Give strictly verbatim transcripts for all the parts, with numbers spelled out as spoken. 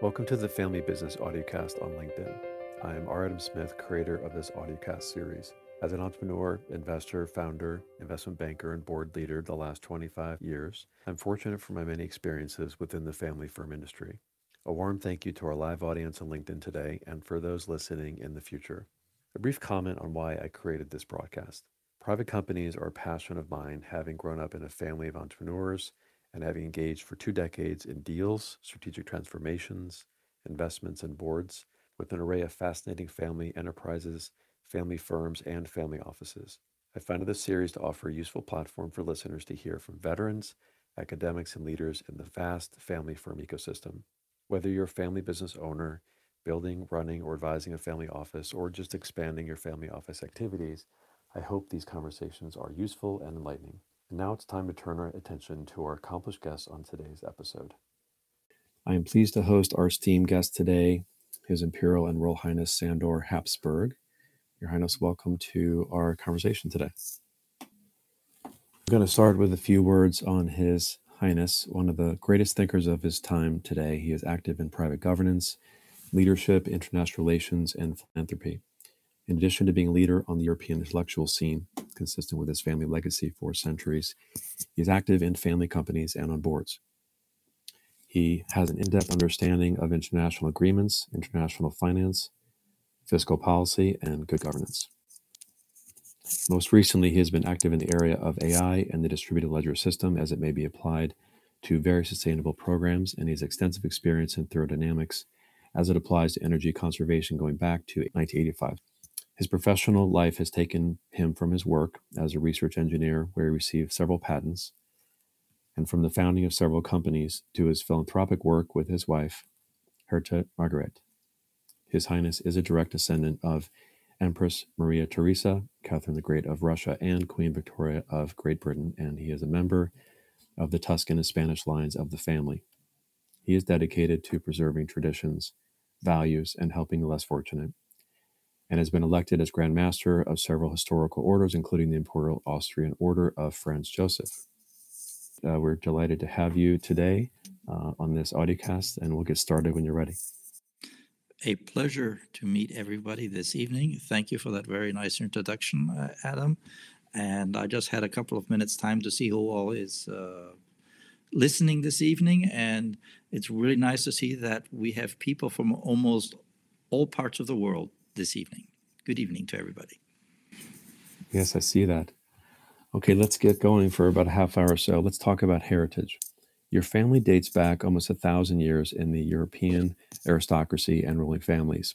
Welcome to the Family Business Audiocast on LinkedIn. I am R. Adam Smith, creator of this audiocast series. As an entrepreneur, investor, founder, investment banker, and board leader the last twenty-five years, I'm fortunate for my many experiences within the family firm industry. A warm thank you to our live audience on LinkedIn today and for those listening in the future. A brief comment on why I created this broadcast. Private companies are a passion of mine, having grown up in a family of entrepreneurs and having engaged for two decades in deals, strategic transformations, investments, and boards with an array of fascinating family enterprises, family firms, and family offices. I founded this series to offer a useful platform for listeners to hear from veterans, academics, and leaders in the vast family firm ecosystem. Whether you're a family business owner, building, running, or advising a family office, or just expanding your family office activities, I hope these conversations are useful and enlightening. And now it's time to turn our attention to our accomplished guests on today's episode. I am pleased to host our esteemed guest today, His Imperial and Royal Highness Sandor Habsburg. Your Highness, welcome to our conversation today. I'm going to start with a few words on His Highness, one of the greatest thinkers of his time today. He is active in private governance, leadership, international relations, and philanthropy. In addition to being a leader on the European intellectual scene, consistent with his family legacy for centuries, he is active in family companies and on boards. He has an in-depth understanding of international agreements, international finance, fiscal policy, and good governance. Most recently, he has been active in the area of A I and the distributed ledger system as it may be applied to various sustainable programs, and he has extensive experience in thermodynamics as it applies to energy conservation going back to nineteen eighty-five. His professional life has taken him from his work as a research engineer, where he received several patents, and from the founding of several companies to his philanthropic work with his wife, Herta Margaret. His Highness is a direct descendant of Empress Maria Theresa, Catherine the Great of Russia, and Queen Victoria of Great Britain, and he is a member of the Tuscan and Spanish lines of the family. He is dedicated to preserving traditions, values, and helping the less fortunate, and has been elected as Grand Master of several historical orders, including the Imperial Austrian Order of Franz Joseph. Uh, we're delighted to have you today uh, on this audiocast, and we'll get started when you're ready. A pleasure to meet everybody this evening. Thank you for that very nice introduction, uh, Adam. And I just had a couple of minutes time to see who all is uh, listening this evening. And it's really nice to see that we have people from almost all parts of the world this evening. Good evening to everybody. Yes, I see that. Okay, let's get going for about a half hour or so. Let's talk about heritage. Your family dates back almost a thousand years in the European aristocracy and ruling families.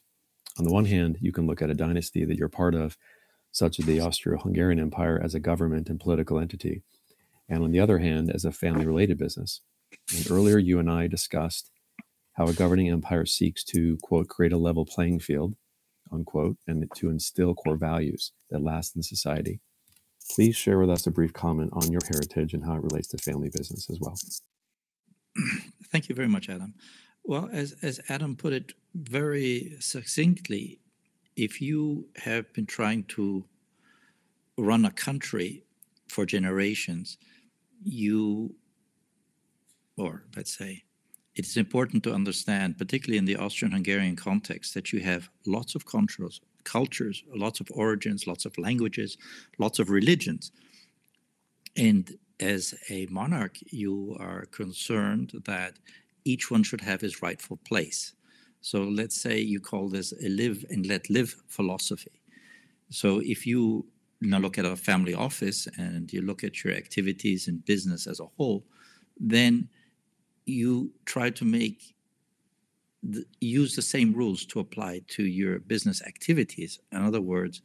On the one hand, you can look at a dynasty that you're part of, such as the Austro-Hungarian Empire, as a government and political entity, and on the other hand, as a family-related business. And earlier, you and I discussed how a governing empire seeks to, quote, create a level playing field, unquote, and to instill core values that last in society. Please share with us a brief comment on your heritage and how it relates to family business as well. Thank you very much, Adam. Well, as, as Adam put it very succinctly, if you have been trying to run a country for generations, you, or let's say, it's important to understand, particularly in the Austrian-Hungarian context, that you have lots of cultures, cultures, lots of origins, lots of languages, lots of religions. And as a monarch, you are concerned that each one should have his rightful place. So let's say you call this a live and let live philosophy. So if you, you know, look at a family office and you look at your activities and business as a whole, then you try to make the, use the same rules to apply to your business activities. In other words,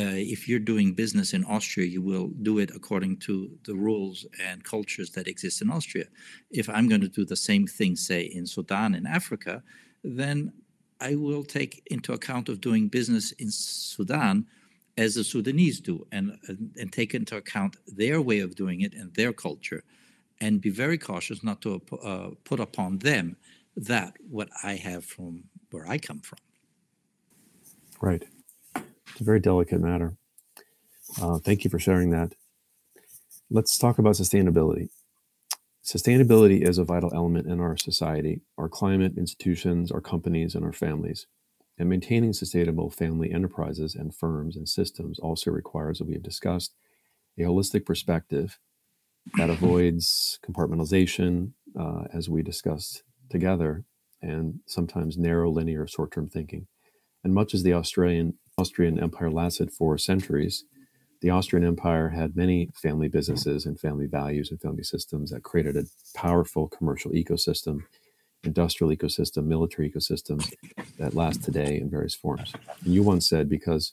uh, if you're doing business in Austria, you will do it according to the rules and cultures that exist in Austria. If I'm going to do the same thing, say, in Sudan, in Africa, then I will take into account of doing business in Sudan as the Sudanese do, and, and, and take into account their way of doing it and their culture, and be very cautious not to uh, put upon them that what I have from where I come from. Right. It's a very delicate matter. Uh, thank you for sharing that. Let's talk about sustainability. Sustainability is a vital element in our society, our climate, institutions, our companies, and our families. And maintaining sustainable family enterprises and firms and systems also requires, as we have discussed, a holistic perspective that avoids compartmentalization, uh, as we discussed together, and sometimes narrow, linear, short-term thinking. And much as the Australian, Austrian Empire lasted for centuries, the Austrian Empire had many family businesses and family values and family systems that created a powerful commercial ecosystem, industrial ecosystem, military ecosystem that lasts today in various forms. And you once said, because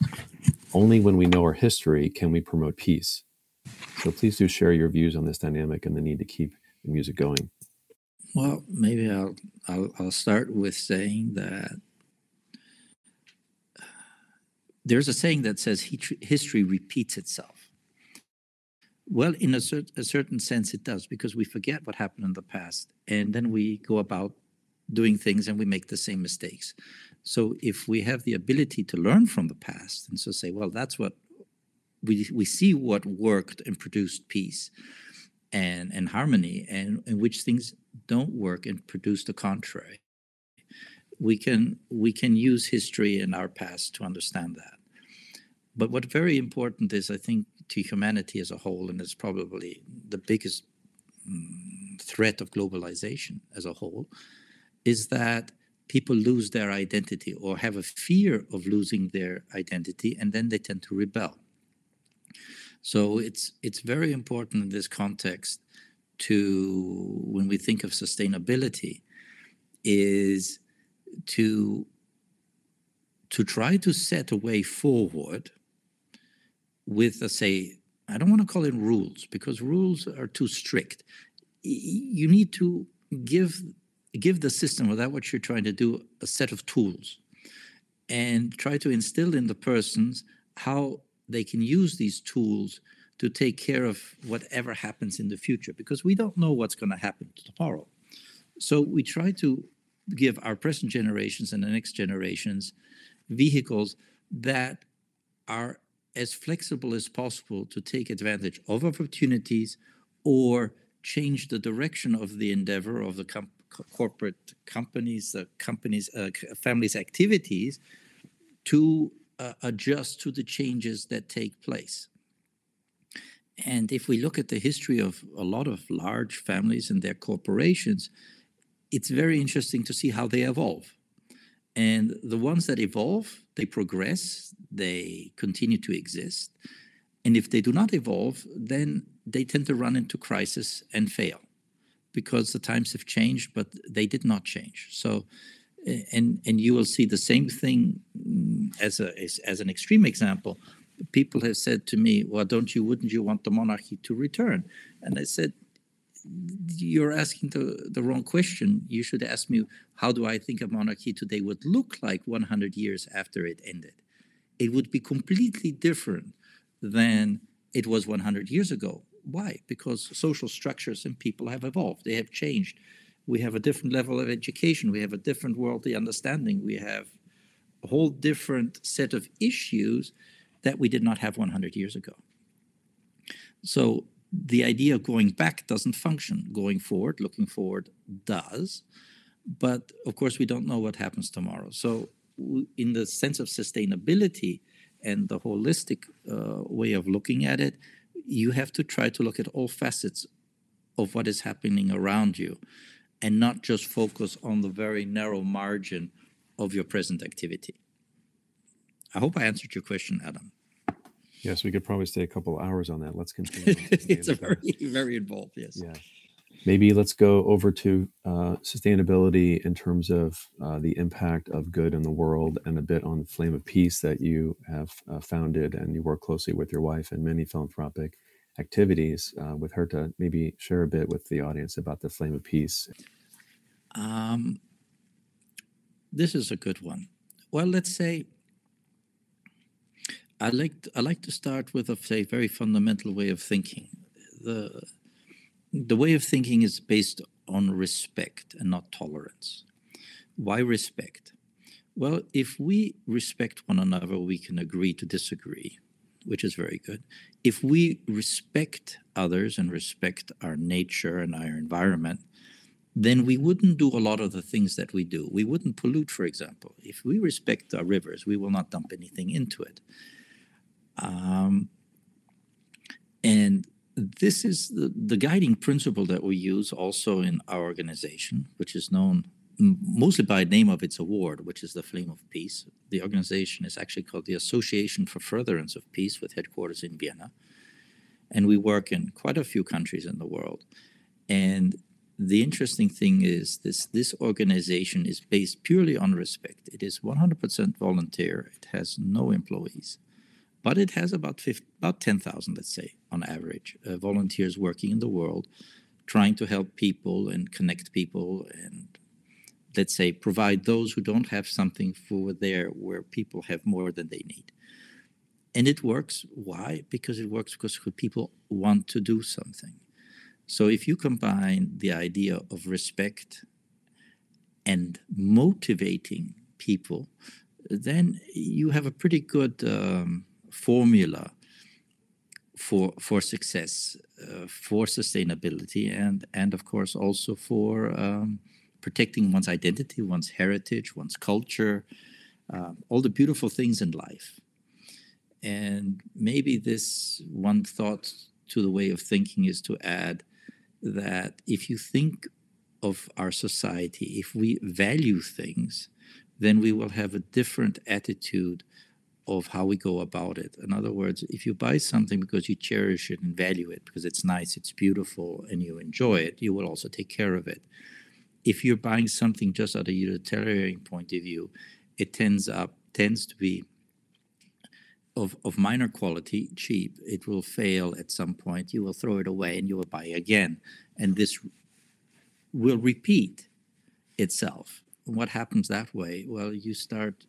only when we know our history can we promote peace. So please do share your views on this dynamic and the need to keep the music going. Well, maybe I'll, I'll, I'll start with saying that there's a saying that says history repeats itself. Well, in a, cer- a certain sense, it does, because we forget what happened in the past, and then we go about doing things and we make the same mistakes. So if we have the ability to learn from the past and so say, well, that's what we we see what worked and produced peace and, and harmony, and, and which things don't work and produce the contrary. We can we can use history and our past to understand that. But what's very important is, I think, to humanity as a whole, and it's probably the biggest mm, threat of globalization as a whole, is that people lose their identity or have a fear of losing their identity, and then they tend to rebel. So it's it's very important in this context to, when we think of sustainability, is to to try to set a way forward with a, say, I don't want to call it rules, because rules are too strict. You need to give give the system, without what you're trying to do, a set of tools, and try to instill in the persons how they can use these tools to take care of whatever happens in the future, because we don't know what's going to happen tomorrow. So we try to give our present generations and the next generations vehicles that are as flexible as possible to take advantage of opportunities or change the direction of the endeavor of the com- corporate companies, the companies, uh, families' activities to uh, adjust to the changes that take place. And if we look at the history of a lot of large families and their corporations, it's very interesting to see how they evolve. And the ones that evolve, they progress, they continue to exist. And if they do not evolve, then they tend to run into crisis and fail, because the times have changed, but they did not change. So, and and you will see the same thing as a as, as an extreme example. People have said to me, well, don't you, wouldn't you want the monarchy to return? And I said, you're asking the, the wrong question. You should ask me, how do I think a monarchy today would look like one hundred years after it ended? It would be completely different than it was one hundred years ago. Why? Because social structures and people have evolved. They have changed. We have a different level of education. We have a different worldly understanding. We have a whole different set of issues that we did not have one hundred years ago. So the idea of going back doesn't function. Going forward, looking forward, does. But, of course, we don't know what happens tomorrow. So in the sense of sustainability and the holistic uh, way of looking at it, you have to try to look at all facets of what is happening around you and not just focus on the very narrow margin of your present activity. I hope I answered your question, Adam. Yes, we could probably stay a couple of hours on that. Let's continue. It's a very, very involved, yes. Yeah. Maybe let's go over to uh, sustainability in terms of uh, the impact of good in the world, and a bit on Flame of Peace that you have uh, founded, and you work closely with your wife and many philanthropic activities uh, with her to maybe share a bit with the audience about the Flame of Peace. Um, this is a good one. Well, let's say, I like to, I like to start with a say, very fundamental way of thinking. The, the way of thinking is based on respect and not tolerance. Why respect? Well, if we respect one another, we can agree to disagree. which is very good. If we respect others and respect our nature and our environment, then we wouldn't do a lot of the things that we do. We wouldn't pollute, for example. If we respect our rivers, we will not dump anything into it. Um, and this is the, the guiding principle that we use also in our organization, which is known mostly by the name of its award, which is the Flame of Peace. The organization is actually called the Association for Furtherance of Peace, with headquarters in Vienna. And we work in quite a few countries in the world. And the interesting thing is this, this organization is based purely on respect. It is one hundred percent volunteer. It has no employees. But it has about, about ten thousand, let's say, on average, uh, volunteers working in the world, trying to help people and connect people and, let's say, provide those who don't have something for there where people have more than they need. And it works. Why? Because it works because people want to do something. So if you combine the idea of respect and motivating people, then you have a pretty good um, formula for for success, uh, for sustainability, and, and of course also for um, protecting one's identity, one's heritage, one's culture, uh, all the beautiful things in life. And maybe this one thought to the way of thinking is to add that if you think of our society, if we value things, then we will have a different attitude of how we go about it. In other words, if you buy something because you cherish it and value it, because it's nice, it's beautiful, and you enjoy it, you will also take care of it. If you're buying something just out of a utilitarian point of view, it tends up, tends to be of, of minor quality, cheap. It will fail at some point. You will throw it away and you will buy again. And this will repeat itself. What happens that way? Well, you start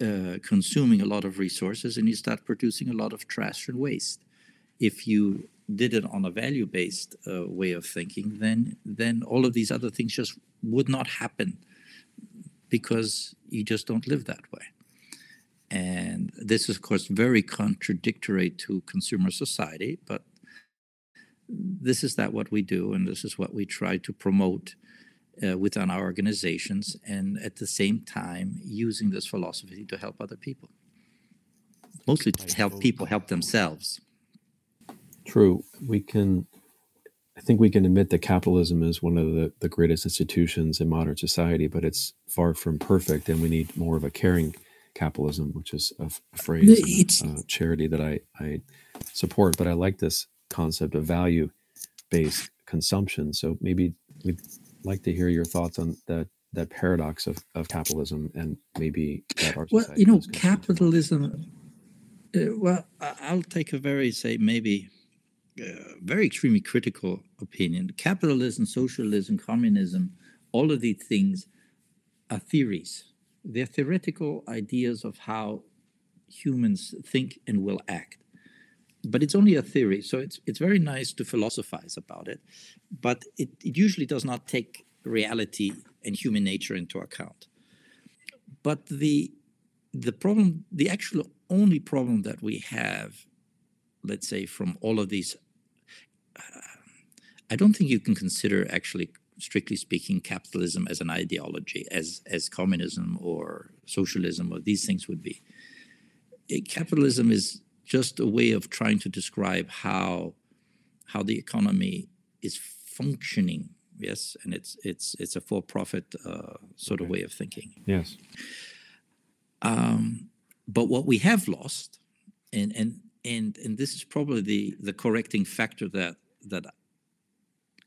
uh, consuming a lot of resources and you start producing a lot of trash and waste. If you did it on a value-based uh, way of thinking, then then all of these other things just would not happen because you just don't live that way. And this is, of course, very contradictory to consumer society, but this is that what we do, and this is what we try to promote uh, within our organizations, and at the same time using this philosophy to help other people, mostly to help people help themselves. True. We can, I think we can admit that capitalism is one of the, the greatest institutions in modern society, but it's far from perfect, and we need more of a caring capitalism, which is a, a phrase of uh, charity that I, I support. But I like this concept of value-based consumption. So maybe we'd like to hear your thoughts on that, that paradox of, of capitalism and maybe that our society. Well, you know, capitalism, uh, well, I'll take a very, say, maybe... Uh, very extremely critical opinion. Capitalism, socialism, communism, all of these things are theories. They're theoretical ideas of how humans think and will act. But it's only a theory, so it's it's very nice to philosophize about it, but it, it usually does not take reality and human nature into account. But the the problem, the actual only problem that we have, let's say, from all of these, Uh, I don't think you can consider, actually, strictly speaking, capitalism as an ideology, as, as communism or socialism or these things would be. Capitalism is just a way of trying to describe how how the economy is functioning. Yes, and it's it's it's a for-profit uh, sort okay. of way of thinking. Yes. Um, but what we have lost, and and. And, and this is probably the, the correcting factor that that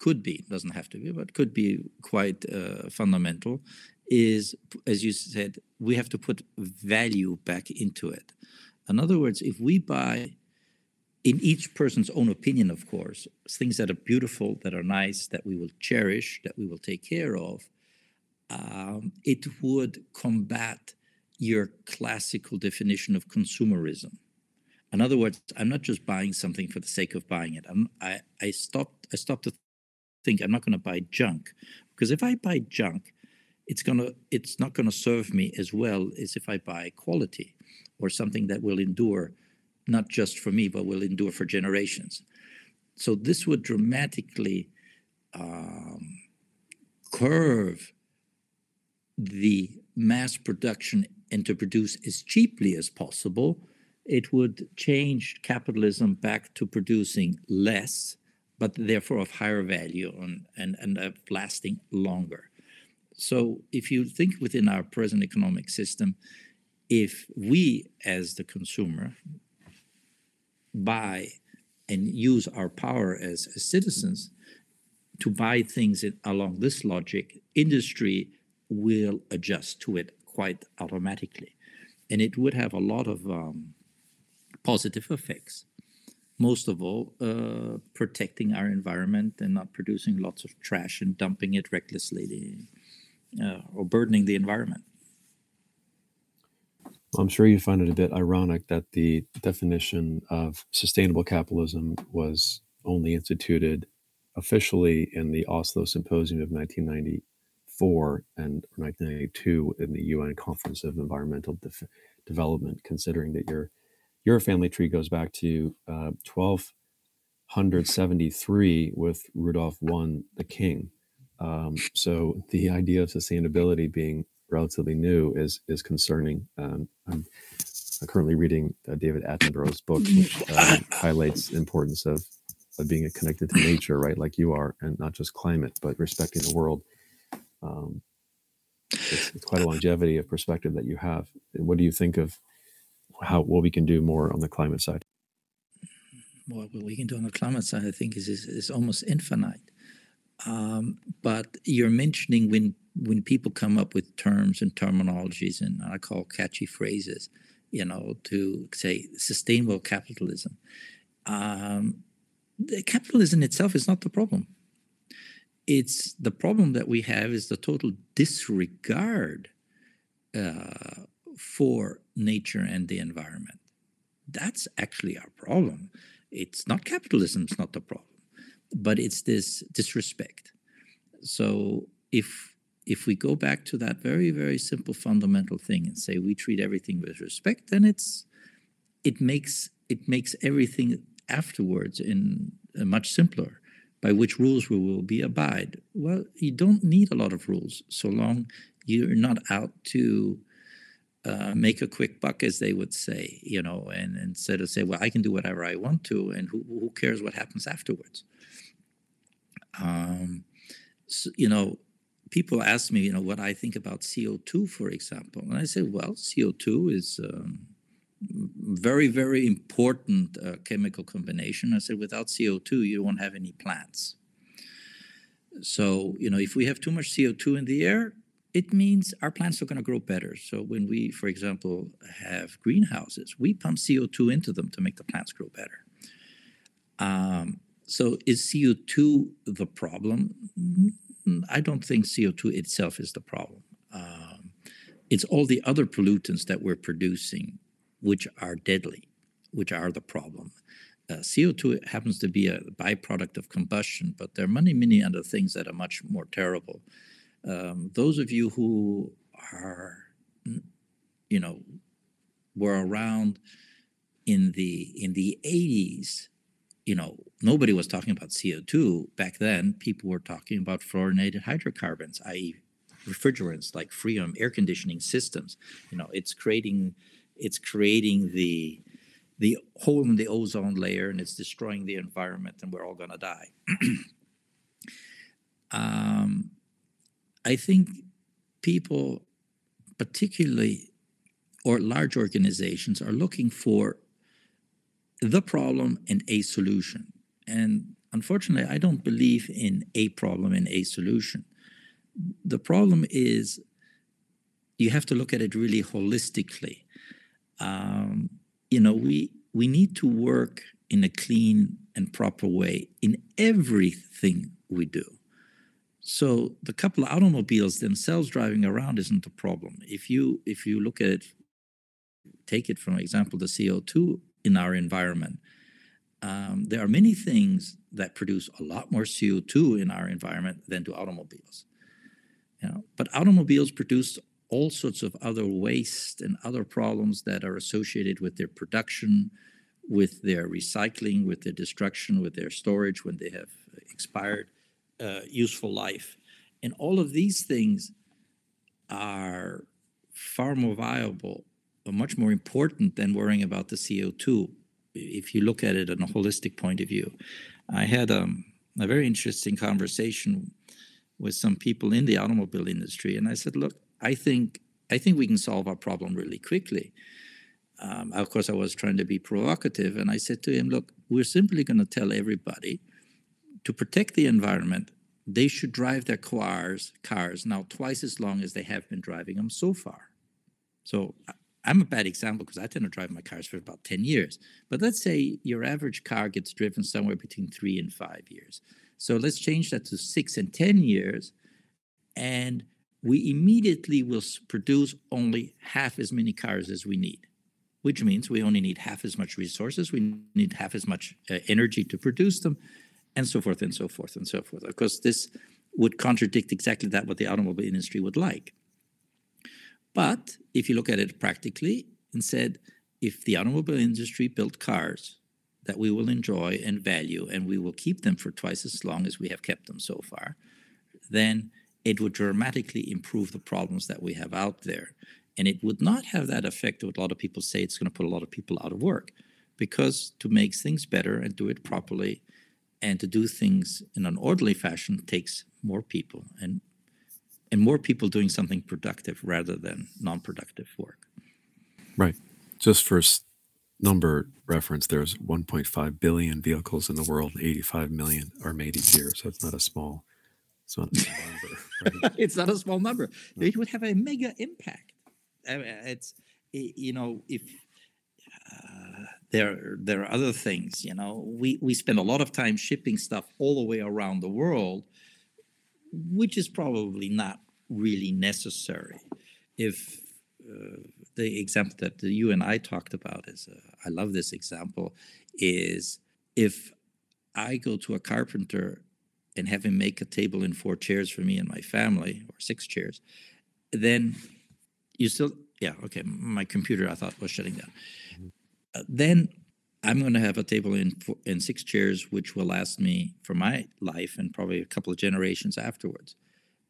could be, doesn't have to be, but could be quite uh, fundamental, is, as you said, we have to put value back into it. In other words, if we buy, in each person's own opinion, of course, things that are beautiful, that are nice, that we will cherish, that we will take care of, um, it would combat your classical definition of consumerism. In other words, I'm not just buying something for the sake of buying it. I'm, I I stopped I stopped to think I'm not going to buy junk, because if I buy junk, it's gonna it's not going to serve me as well as if I buy quality or something that will endure not just for me, but will endure for generations. So this would dramatically um, curve the mass production and to produce as cheaply as possible. It would change capitalism back to producing less, but therefore of higher value and, and, and lasting longer. So if you think within our present economic system, if we as the consumer buy and use our power as, as citizens to buy things in, along this logic, industry will adjust to it quite automatically. And it would have a lot of um, positive effects. Most of all, uh, protecting our environment and not producing lots of trash and dumping it recklessly uh, or burdening the environment. Well, I'm sure you find it a bit ironic that the definition of sustainable capitalism was only instituted officially in the Oslo Symposium of nineteen ninety-four and nineteen ninety-two in the U N Conference of Environmental Def- Development, considering that your your family tree goes back to uh, twelve seventy-three with Rudolf the First, the king. Um, so the idea of sustainability being relatively new is is concerning. Um, I'm currently reading uh, David Attenborough's book, which um, highlights the importance of, of being connected to nature, right, like you are, and not just climate, but respecting the world. Um, it's, it's quite a longevity of perspective that you have. What do you think of how what we can do more on the climate side? Well, what we can do on the climate side, I think, is is, is almost infinite. Um, but you're mentioning when when people come up with terms and terminologies, and I call catchy phrases, you know, to say sustainable capitalism. Um, the capitalism itself is not the problem. It's the problem that we have is the total disregard uh, for nature and the environment. That's actually our problem. It's not capitalism, it's not the problem, but it's this disrespect. So if if we go back to that very, very simple fundamental thing and say we treat everything with respect, then it's it makes it makes everything afterwards in uh, much simpler. By which rules we will be abide? Well, you don't need a lot of rules so long you're not out to uh, make a quick buck, as they would say, you know, and, and instead of say, well, I can do whatever I want to, and who, who cares what happens afterwards? Um, so, you know, people ask me, you know, what I think about C O two, for example, and I say, well, C O two is um, very, very important uh, chemical combination. I said, without C O two, you won't have any plants. So, you know, if we have too much C O two in the air, it means our plants are going to grow better. So when we, for example, have greenhouses, we pump C O two into them to make the plants grow better. Um, so is C O two the problem? I don't think C O two itself is the problem. Um, it's all the other pollutants that we're producing, which are deadly, which are the problem. Uh, C O two happens to be a byproduct of combustion, but there are many, many other things that are much more terrible. Um, those of you who are, you know, were around in the in the eighties, you know, nobody was talking about C O two back then. People were talking about fluorinated hydrocarbons, that is, refrigerants like Freon air conditioning systems. You know, it's creating. It's creating the the hole in the ozone layer, and it's destroying the environment, and we're all going to die. um, I think people, particularly or large organizations, are looking for the problem and a solution. And unfortunately, I don't believe in a problem and a solution. The problem is you have to look at it really holistically. Um, you know, we we need to work in a clean and proper way in everything we do. So the couple of automobiles themselves driving around isn't the problem. If you if you look at it, take it from example, the C O two in our environment. Um, there are many things that produce a lot more C O two in our environment than do automobiles. You know, but automobiles produce all sorts of other waste and other problems that are associated with their production, with their recycling, with their destruction, with their storage when they have expired, uh, useful life. And all of these things are far more viable, or much more important than worrying about the C O two, if you look at it on a holistic point of view. I had um, a very interesting conversation with some people in the automobile industry, and I said, look, I think, I think we can solve our problem really quickly. Um, of course, I was trying to be provocative, and I said to him, look, we're simply going to tell everybody to protect the environment, they should drive their cars, cars now twice as long as they have been driving them so far. So I'm a bad example because I tend to drive my cars for about ten years. But let's say your average car gets driven somewhere between three and five years. So let's change that to six and ten years. And we immediately will produce only half as many cars as we need, which means we only need half as much resources. We need half as much uh, energy to produce them. And so forth and so forth and so forth. Of course, this would contradict exactly that what the automobile industry would like. But if you look at it practically and said, if the automobile industry built cars that we will enjoy and value and we will keep them for twice as long as we have kept them so far, then it would dramatically improve the problems that we have out there. And it would not have that effect of what a lot of people say, it's going to put a lot of people out of work, because to make things better and do it properly and to do things in an orderly fashion takes more people, and and more people doing something productive rather than non-productive work. Right. Just for number reference, there's one point five billion vehicles in the world, eighty-five million are made each year, so it's not a small, it's not a small number. Right? It's not a small number. No. It would have a mega impact. I mean, it's, you know, if... Uh, there, there are other things, you know, we, we spend a lot of time shipping stuff all the way around the world, which is probably not really necessary. If uh, the example that you and I talked about is, uh, I love this example, is if I go to a carpenter and have him make a table and four chairs for me and my family, or six chairs, then you still... Yeah, okay, my computer, I thought, was shutting down. Uh, then I'm going to have a table in, in six chairs, which will last me for my life and probably a couple of generations afterwards.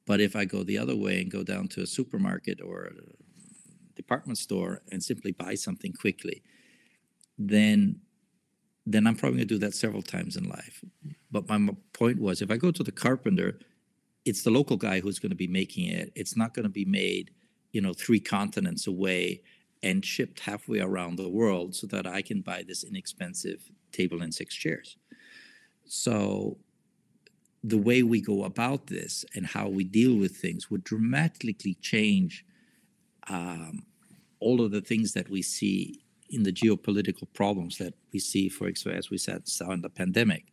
But if I go the other way and go down to a supermarket or a department store and simply buy something quickly, then, then I'm probably going to do that several times in life. But my point was, if I go to the carpenter, it's the local guy who's going to be making it. It's not going to be made... you know, three continents away and shipped halfway around the world so that I can buy this inexpensive table and six chairs. So the way we go about this and how we deal with things would dramatically change um, all of the things that we see in the geopolitical problems that we see, for example, as we said, saw in the pandemic.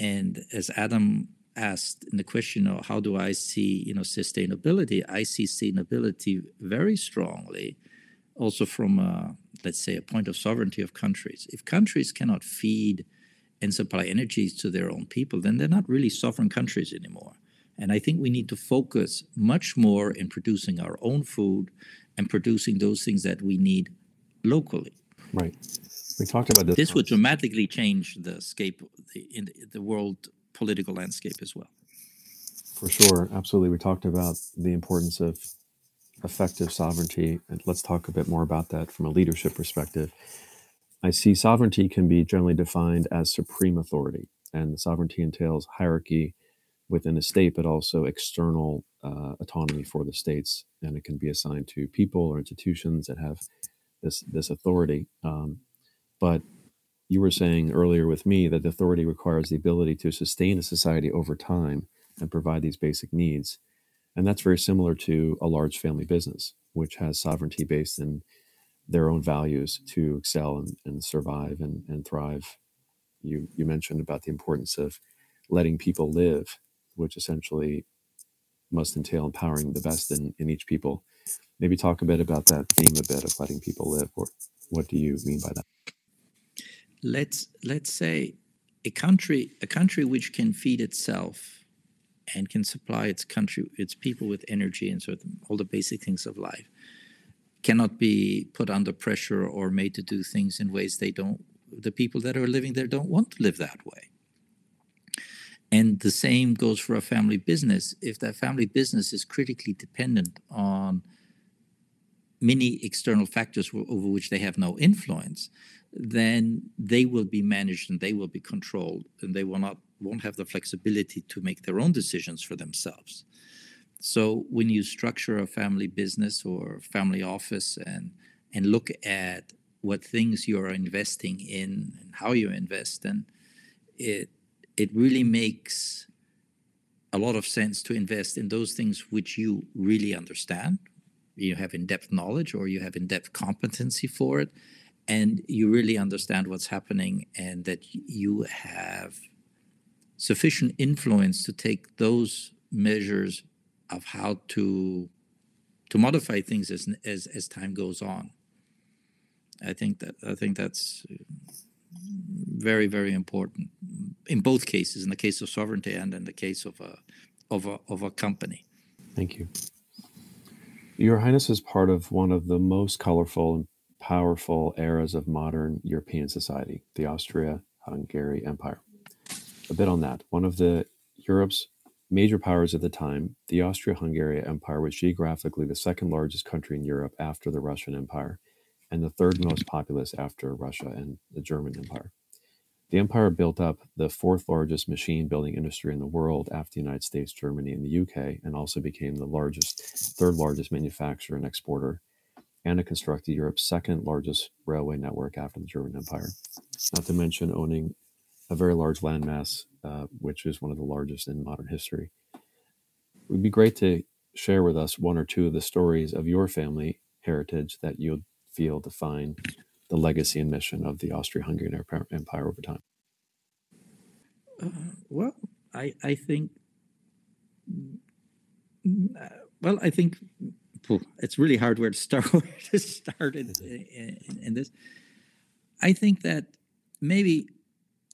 And as Adam asked in the question of how do I see, you know, sustainability, I see sustainability very strongly also from, a, let's say, a point of sovereignty of countries. If countries cannot feed and supply energy to their own people, then they're not really sovereign countries anymore. And I think we need to focus much more in producing our own food and producing those things that we need locally. Right. We talked about this. This would dramatically change the scape, the, in the world political landscape as well. For sure, absolutely. We talked about the importance of effective sovereignty, and let's talk a bit more about that from a leadership perspective. I see sovereignty can be generally defined as supreme authority, and the sovereignty entails hierarchy within a state, but also external uh, autonomy for the states, and it can be assigned to people or institutions that have this, this authority. Um, but you were saying earlier with me that the authority requires the ability to sustain a society over time and provide these basic needs. And that's very similar to a large family business, which has sovereignty based in their own values to excel and, and survive and, and thrive. You, you mentioned about the importance of letting people live, which essentially must entail empowering the best in, in each people. Maybe talk a bit about that theme a bit of letting people live, or what do you mean by that? Let's let's say a country a country which can feed itself and can supply its country its people with energy and sort of all the basic things of life cannot be put under pressure or made to do things in ways they don't, the people that are living there don't want to live that way. And the same goes for a family business. If that family business is critically dependent on many external factors over which they have no influence, then they will be managed and they will be controlled, and they will not won't have the flexibility to make their own decisions for themselves. So when you structure a family business or family office and, and look at what things you are investing in and how you invest, and it, it really makes a lot of sense to invest in those things which you really understand. You have in-depth knowledge or you have in-depth competency for it, and you really understand what's happening, and that you have sufficient influence to take those measures of how to to modify things as as as time goes on. I think that I think that's very, very important in both cases, in the case of sovereignty and in the case of a of a of a company. Thank you. Your Highness is part of one of the most colorful and powerful eras of modern European society, the Austro-Hungarian Empire. A bit on that. One of the Europe's major powers at the time, the Austro-Hungarian Empire was geographically the second largest country in Europe after the Russian Empire, and the third most populous after Russia and the German Empire. The empire built up the fourth largest machine building industry in the world after the United States, Germany, and the U K, and also became the largest, third largest manufacturer and exporter, and it constructed Europe's second largest railway network after the German Empire, not to mention owning a very large landmass, uh, which is one of the largest in modern history. It would be great to share with us one or two of the stories of your family heritage that you feel define the legacy and mission of the Austro-Hungarian Empire over time. Uh, well, I, I think, uh, well, I think it's really hard where to start, where to start in, in, in this. I think that maybe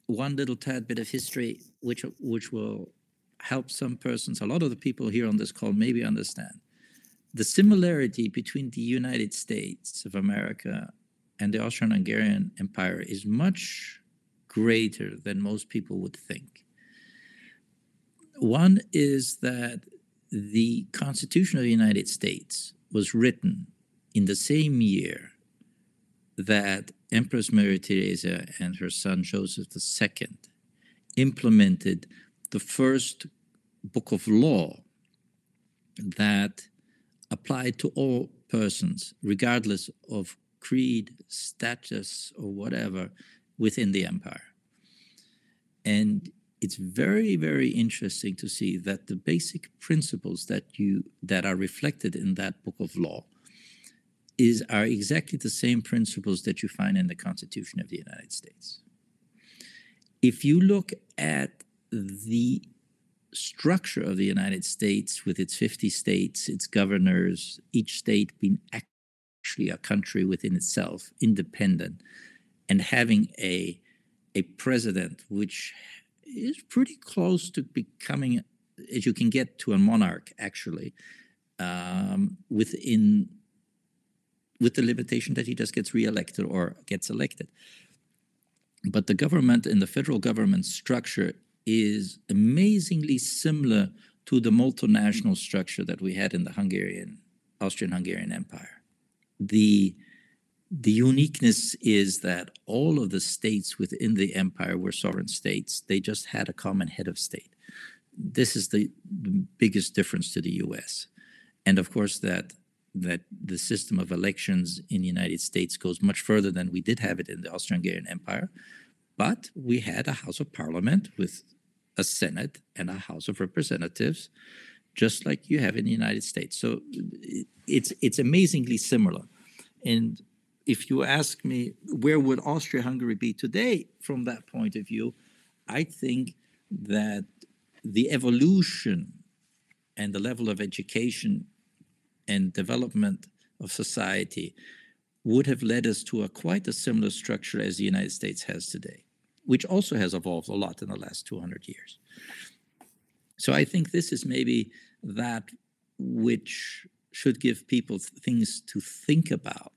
one little tad bit of history, which which will help some persons, a lot of the people here on this call maybe understand, the similarity between the United States of America and the Austro-Hungarian Empire is much greater than most people would think. One is that the Constitution of the United States was written in the same year that Empress Maria Theresa and her son Joseph the Second implemented the first book of law that applied to all persons, regardless of creed, status, or whatever, within the empire. And it's very, very interesting to see that the basic principles that you that are reflected in that book of law is are exactly the same principles that you find in the Constitution of the United States. If you look at the structure of the United States with its fifty states, its governors, each state being actually a country within itself, independent, and having a, a president which is pretty close to becoming, as you can get to a monarch actually, um, within with the limitation that he just gets reelected or gets elected. But the government and the federal government structure is amazingly similar to the multinational structure that we had in the Hungarian, Austrian-Hungarian Empire. The, the uniqueness is that all of the states within the empire were sovereign states. They just had a common head of state. This is the, the biggest difference to the U S. And of course that that the system of elections in the United States goes much further than we did have it in the Austro-Hungarian Empire. But we had a House of Parliament with a Senate and a House of Representatives, just like you have in the United States. So it's it's amazingly similar. And if you ask me, where would Austria-Hungary be today from that point of view, I think that the evolution and the level of education and development of society would have led us to a quite a similar structure as the United States has today, which also has evolved a lot in the last two hundred years. So I think this is maybe that which should give people things to think about.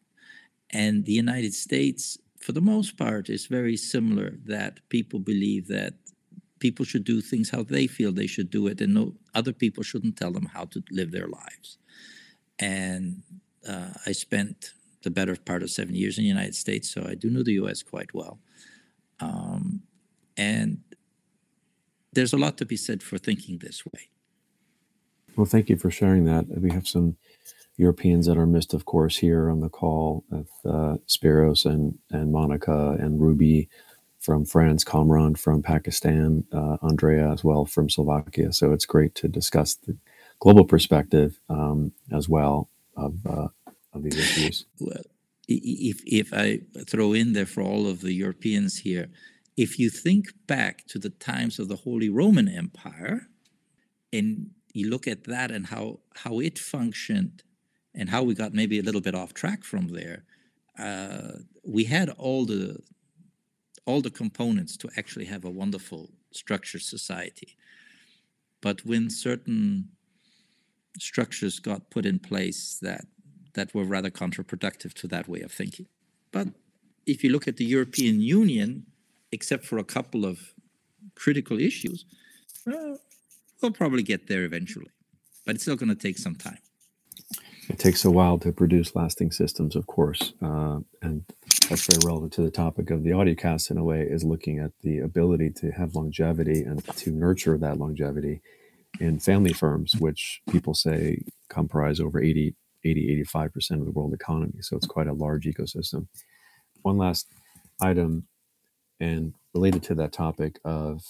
And the United States, for the most part, is very similar, that people believe that people should do things how they feel they should do it, and no other people shouldn't tell them how to live their lives. And uh, I spent the better part of seven years in the United States, so I do know the U S quite well. Um, and there's a lot to be said for thinking this way. Well, thank you for sharing that. We have some Europeans in our midst, of course, here on the call with uh, Spiros and, and Monica and Ruby from France, Kamran from Pakistan, uh, Andrea as well from Slovakia. So it's great to discuss the global perspective um, as well of, uh, of these issues. Well, if, if I throw in there for all of the Europeans here, if you think back to the times of the Holy Roman Empire and you look at that and how, how it functioned and how we got maybe a little bit off track from there, uh, we had all the all the components to actually have a wonderful structured society. But when certain structures got put in place that that were rather counterproductive to that way of thinking. But if you look at the European Union, except for a couple of critical issues, well, we'll probably get there eventually. But it's still going to take some time. It takes a while to produce lasting systems, of course. Uh, and that's very relevant to the topic of the audiocast in a way, is looking at the ability to have longevity and to nurture that longevity in family firms, which people say comprise over eighty, eighty, eighty-five percent of the world economy. So it's quite a large ecosystem. One last item, and related to that topic of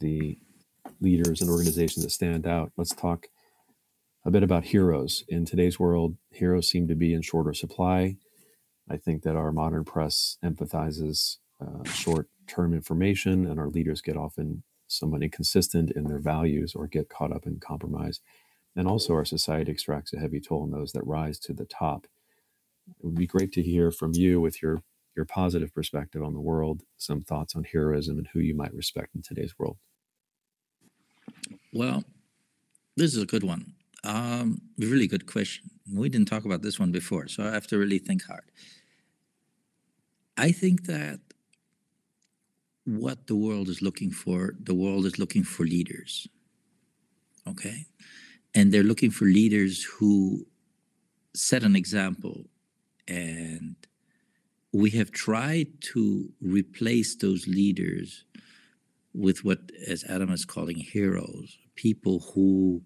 the leaders and organizations that stand out, let's talk a bit about heroes. In today's world, heroes seem to be in shorter supply. I think that our modern press emphasizes uh, short-term information, and our leaders get often somewhat inconsistent in their values or get caught up in compromise. And also our society extracts a heavy toll on those that rise to the top. It would be great to hear from you with your your positive perspective on the world, some thoughts on heroism and who you might respect in today's world. Well, this is a good one. Um, really good question. We didn't talk about this one before, so I have to really think hard. I think that what the world is looking for, the world is looking for leaders, okay? And they're looking for leaders who set an example, and we have tried to replace those leaders with what, as Adam is calling, heroes, people who,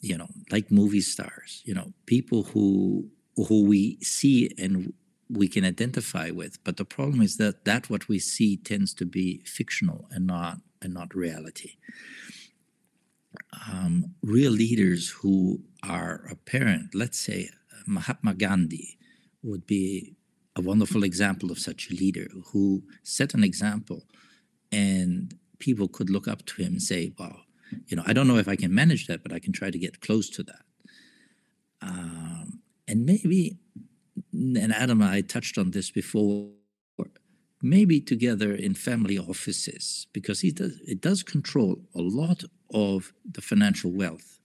you know, like movie stars, you know, people who who we see and we can identify with. But the problem is that that what we see tends to be fictional and not and not reality. Um, real leaders who are apparent, let's say Mahatma Gandhi would be a wonderful example of such a leader who set an example. And people could look up to him and say, wow, you know, I don't know if I can manage that, but I can try to get close to that. Um, and maybe, and Adam, I touched on this before, maybe together in family offices, because he does, it does control a lot of the financial wealth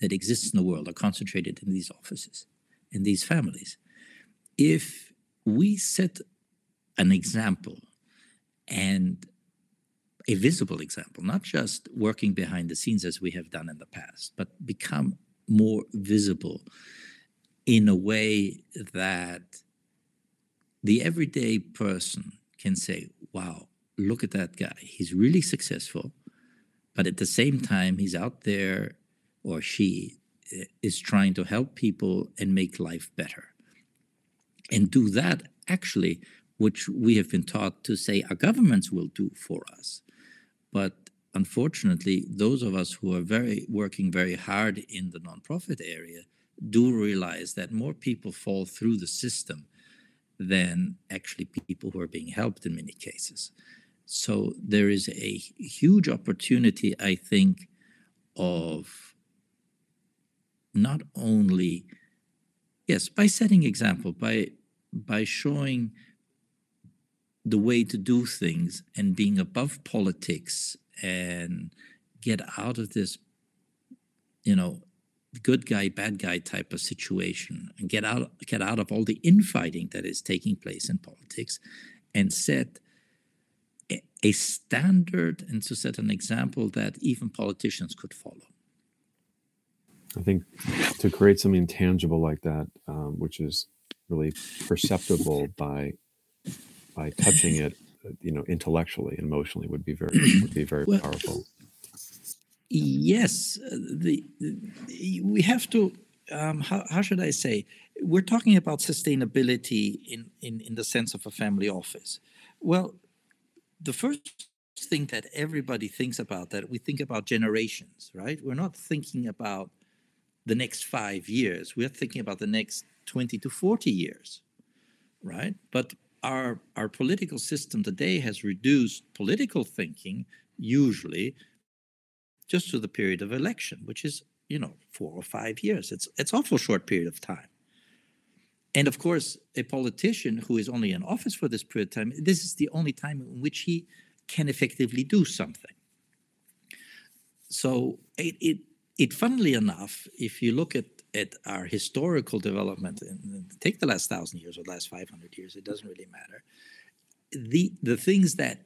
that exists in the world are concentrated in these offices, in these families. If we set an example, and a visible example, not just working behind the scenes as we have done in the past, but become more visible in a way that the everyday person can say, wow, look at that guy. He's really successful, but at the same time, he's out there, or she is trying to help people and make life better. And do that, actually, which we have been taught to say our governments will do for us. But unfortunately, those of us who are very working very hard in the nonprofit area do realize that more people fall through the system than actually people who are being helped in many cases. So there is a huge opportunity, I think, of not only, yes, by setting example, by, by showing the way to do things and being above politics and get out of this, you know, good guy, bad guy type of situation, and get out, get out of all the infighting that is taking place in politics, and set a, a standard, and to set an example that even politicians could follow. I think to create something tangible like that, um, which is really perceptible by by touching it, you know, intellectually and emotionally, would be very would be very well, powerful. Yes, the, the we have to. Um, how, how should I say? We're talking about sustainability in, in in the sense of a family office. Well, the first thing that everybody thinks about, that we think about generations, right? We're not thinking about the next five years. We're thinking about the next twenty to forty years, right? But our our political system today has reduced political thinking usually just to the period of election, which is, you know, four or five years. It's it's an awful short period of time. And of course, a politician who is only in office for this period of time, this is the only time in which he can effectively do something. So it, it, it funnily enough, if you look at, at our historical development, and take the last thousand years or the last five hundred years, it doesn't really matter. The, the things that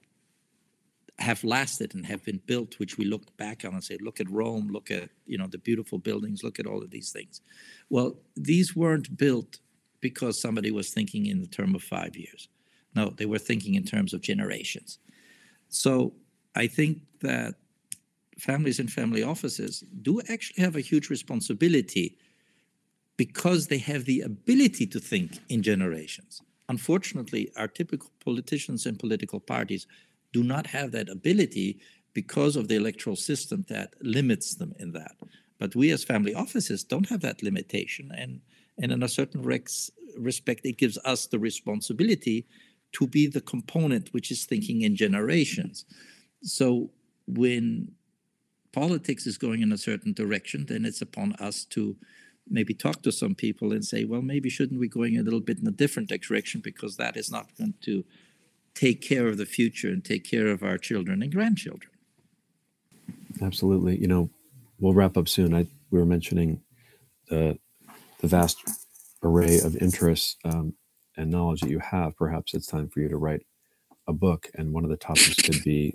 have lasted and have been built, which we look back on and say, look at Rome, look at, you know, the beautiful buildings, look at all of these things. Well, these weren't built because somebody was thinking in the term of five years. No, they were thinking in terms of generations. So I think that families and family offices do actually have a huge responsibility because they have the ability to think in generations. Unfortunately, our typical politicians and political parties do not have that ability because of the electoral system that limits them in that. But we as family offices don't have that limitation. And, and in a certain rex, respect, it gives us the responsibility to be the component which is thinking in generations. So when politics is going in a certain direction, then it's upon us to maybe talk to some people and say, well, maybe shouldn't we going a little bit in a different direction, because that is not going to take care of the future and take care of our children and grandchildren. Absolutely. You know, we'll wrap up soon. I, we were mentioning the, the vast array of interests um, and knowledge that you have. Perhaps it's time for you to write a book. And one of the topics could be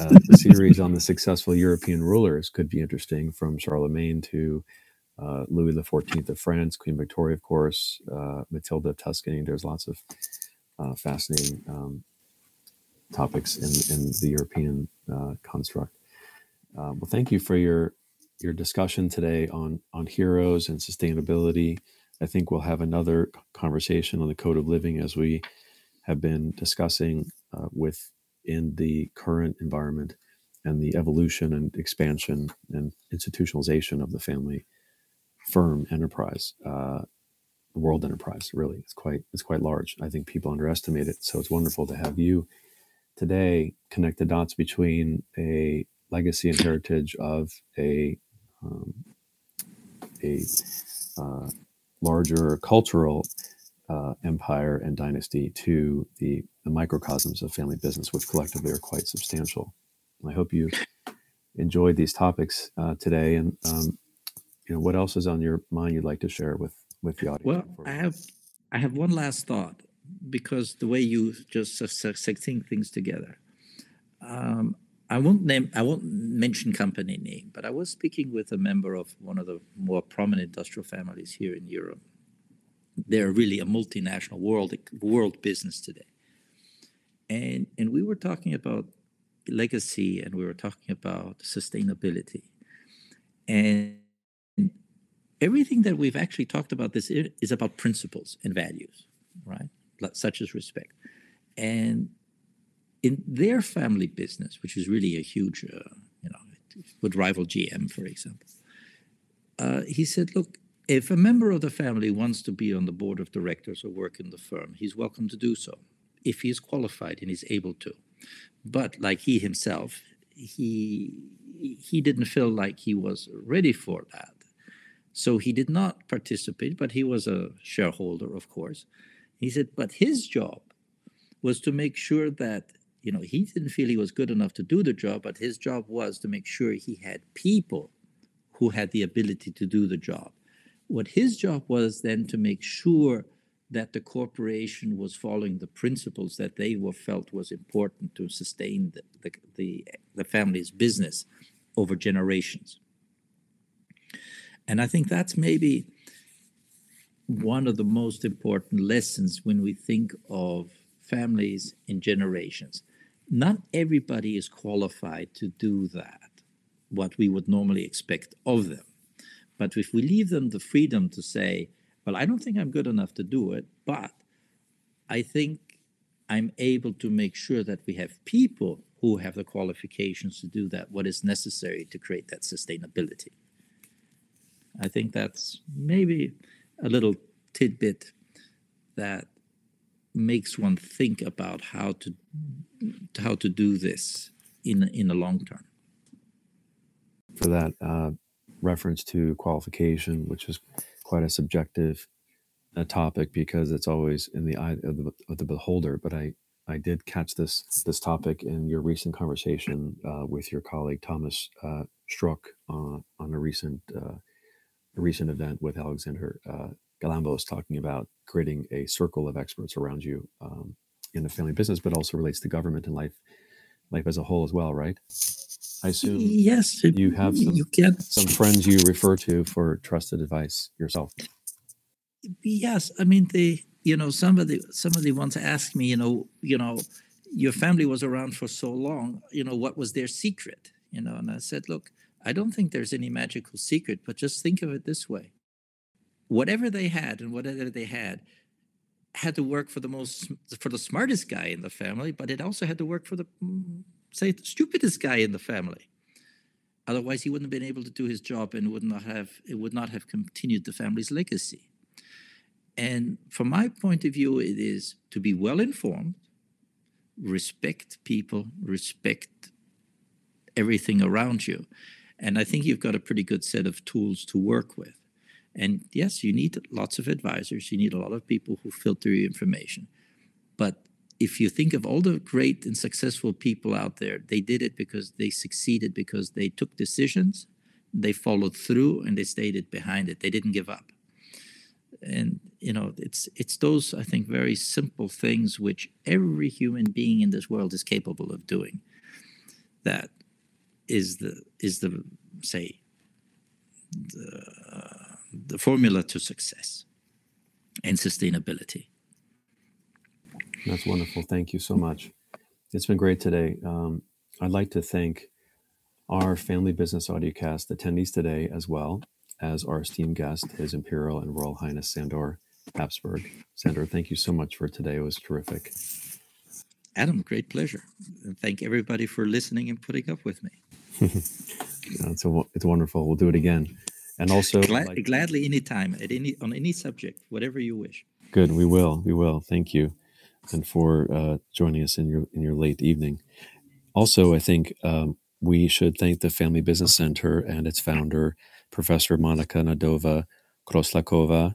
uh, the series on the successful European rulers could be interesting, from Charlemagne to uh, Louis the fourteenth of France, Queen Victoria, of course, uh, Matilda of Tuscany. There's lots of Uh, fascinating um, topics in, in the European uh, construct. Uh, well, thank you for your your discussion today on on heroes and sustainability. I think we'll have another conversation on the code of living, as we have been discussing uh, within the current environment and the evolution and expansion and institutionalization of the family firm enterprise. Uh, world enterprise, really. It's quite, it's quite large. I think people underestimate it. So it's wonderful to have you today connect the dots between a legacy and heritage of a, um, a uh, larger cultural uh, empire and dynasty to the, the microcosms of family business, which collectively are quite substantial. And I hope you enjoyed these topics uh, today. And, um, you know, what else is on your mind you'd like to share with with the audience? Well, I have I have one last thought, because the way you just succinct things together. Um, I won't name I won't mention company name, but I was speaking with a member of one of the more prominent industrial families here in Europe. They're really a multinational world world business today. And and we were talking about legacy, and we were talking about sustainability. And everything that we've actually talked about this is about principles and values, right? Such as respect. And in their family business, which is really a huge, uh, you know, it would rival G M, for example, uh, he said, look, if a member of the family wants to be on the board of directors or work in the firm, he's welcome to do so if he's qualified and he's able to. But like he himself, he he didn't feel like he was ready for that. So he did not participate, but he was a shareholder, of course. He said, but his job was to make sure that, you know, he didn't feel he was good enough to do the job, but his job was to make sure he had people who had the ability to do the job. What his job was then to make sure that the corporation was following the principles that they were felt was important to sustain the, the, the, the family's business over generations. And I think that's maybe one of the most important lessons when we think of families in generations. Not everybody is qualified to do that, what we would normally expect of them. But if we leave them the freedom to say, well, I don't think I'm good enough to do it, but I think I'm able to make sure that we have people who have the qualifications to do that, what is necessary to create that sustainability. I think that's maybe a little tidbit that makes one think about how to how to do this in in the long term. For that uh, reference to qualification, which is quite a subjective uh, topic because it's always in the eye of the, of the beholder. But I, I did catch this this topic in your recent conversation uh, with your colleague Thomas uh, Strzok uh, on a recent uh, a recent event with Alexander Uh, Galambos, talking about creating a circle of experts around you um, in the family business, but also relates to government and life, life as a whole as well, right? I assume yes, it, you have some, you get, some friends you refer to for trusted advice yourself. Yes, I mean, they, you know, somebody somebody once asked me, you know, you know, your family was around for so long, you know, what was their secret? You know, and I said, look, I don't think there's any magical secret, but just think of it this way. Whatever they had and whatever they had had to work for the most for the smartest guy in the family, but it also had to work for the say the stupidest guy in the family. Otherwise, he wouldn't have been able to do his job and would not have it would not have continued the family's legacy. And from my point of view, it is to be well informed, respect people, respect everything around you. And I think you've got a pretty good set of tools to work with. And yes, you need lots of advisors. You need a lot of people who filter your information. But if you think of all the great and successful people out there, they did it because they succeeded, because they took decisions, they followed through, and they stayed behind it. They didn't give up. And, you know, it's it's those, I think, very simple things which every human being in this world is capable of doing. That is the, is the say, the... Uh, the formula to success and sustainability. That's wonderful. Thank you so much. It's been great today. Um, I'd like to thank our Family Business Audiocast attendees today, as well as our esteemed guest, His Imperial and Royal Highness Sandor Habsburg. Sandor, thank you so much for today. It was terrific. Adam, great pleasure. And thank everybody for listening and putting up with me. it's, a, it's wonderful. We'll do it again. And also, Glad, like, gladly, any time, at any on any subject, whatever you wish. Good, we will, we will. Thank you, and for uh, joining us in your in your late evening. Also, I think um, we should thank the Family Business Center and its founder, Professor Monica Nadova Kroslakova,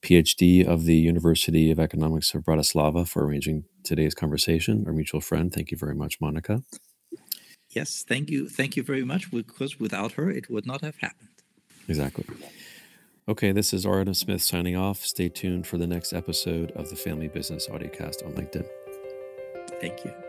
P H D of the University of Economics of Bratislava, for arranging today's conversation. Our mutual friend. Thank you very much, Monica. Yes, thank you, thank you very much. Because without her, it would not have happened. Exactly. Okay, this is Adam Smith signing off. Stay tuned for the next episode of the Family Business Audiocast on LinkedIn. Thank you.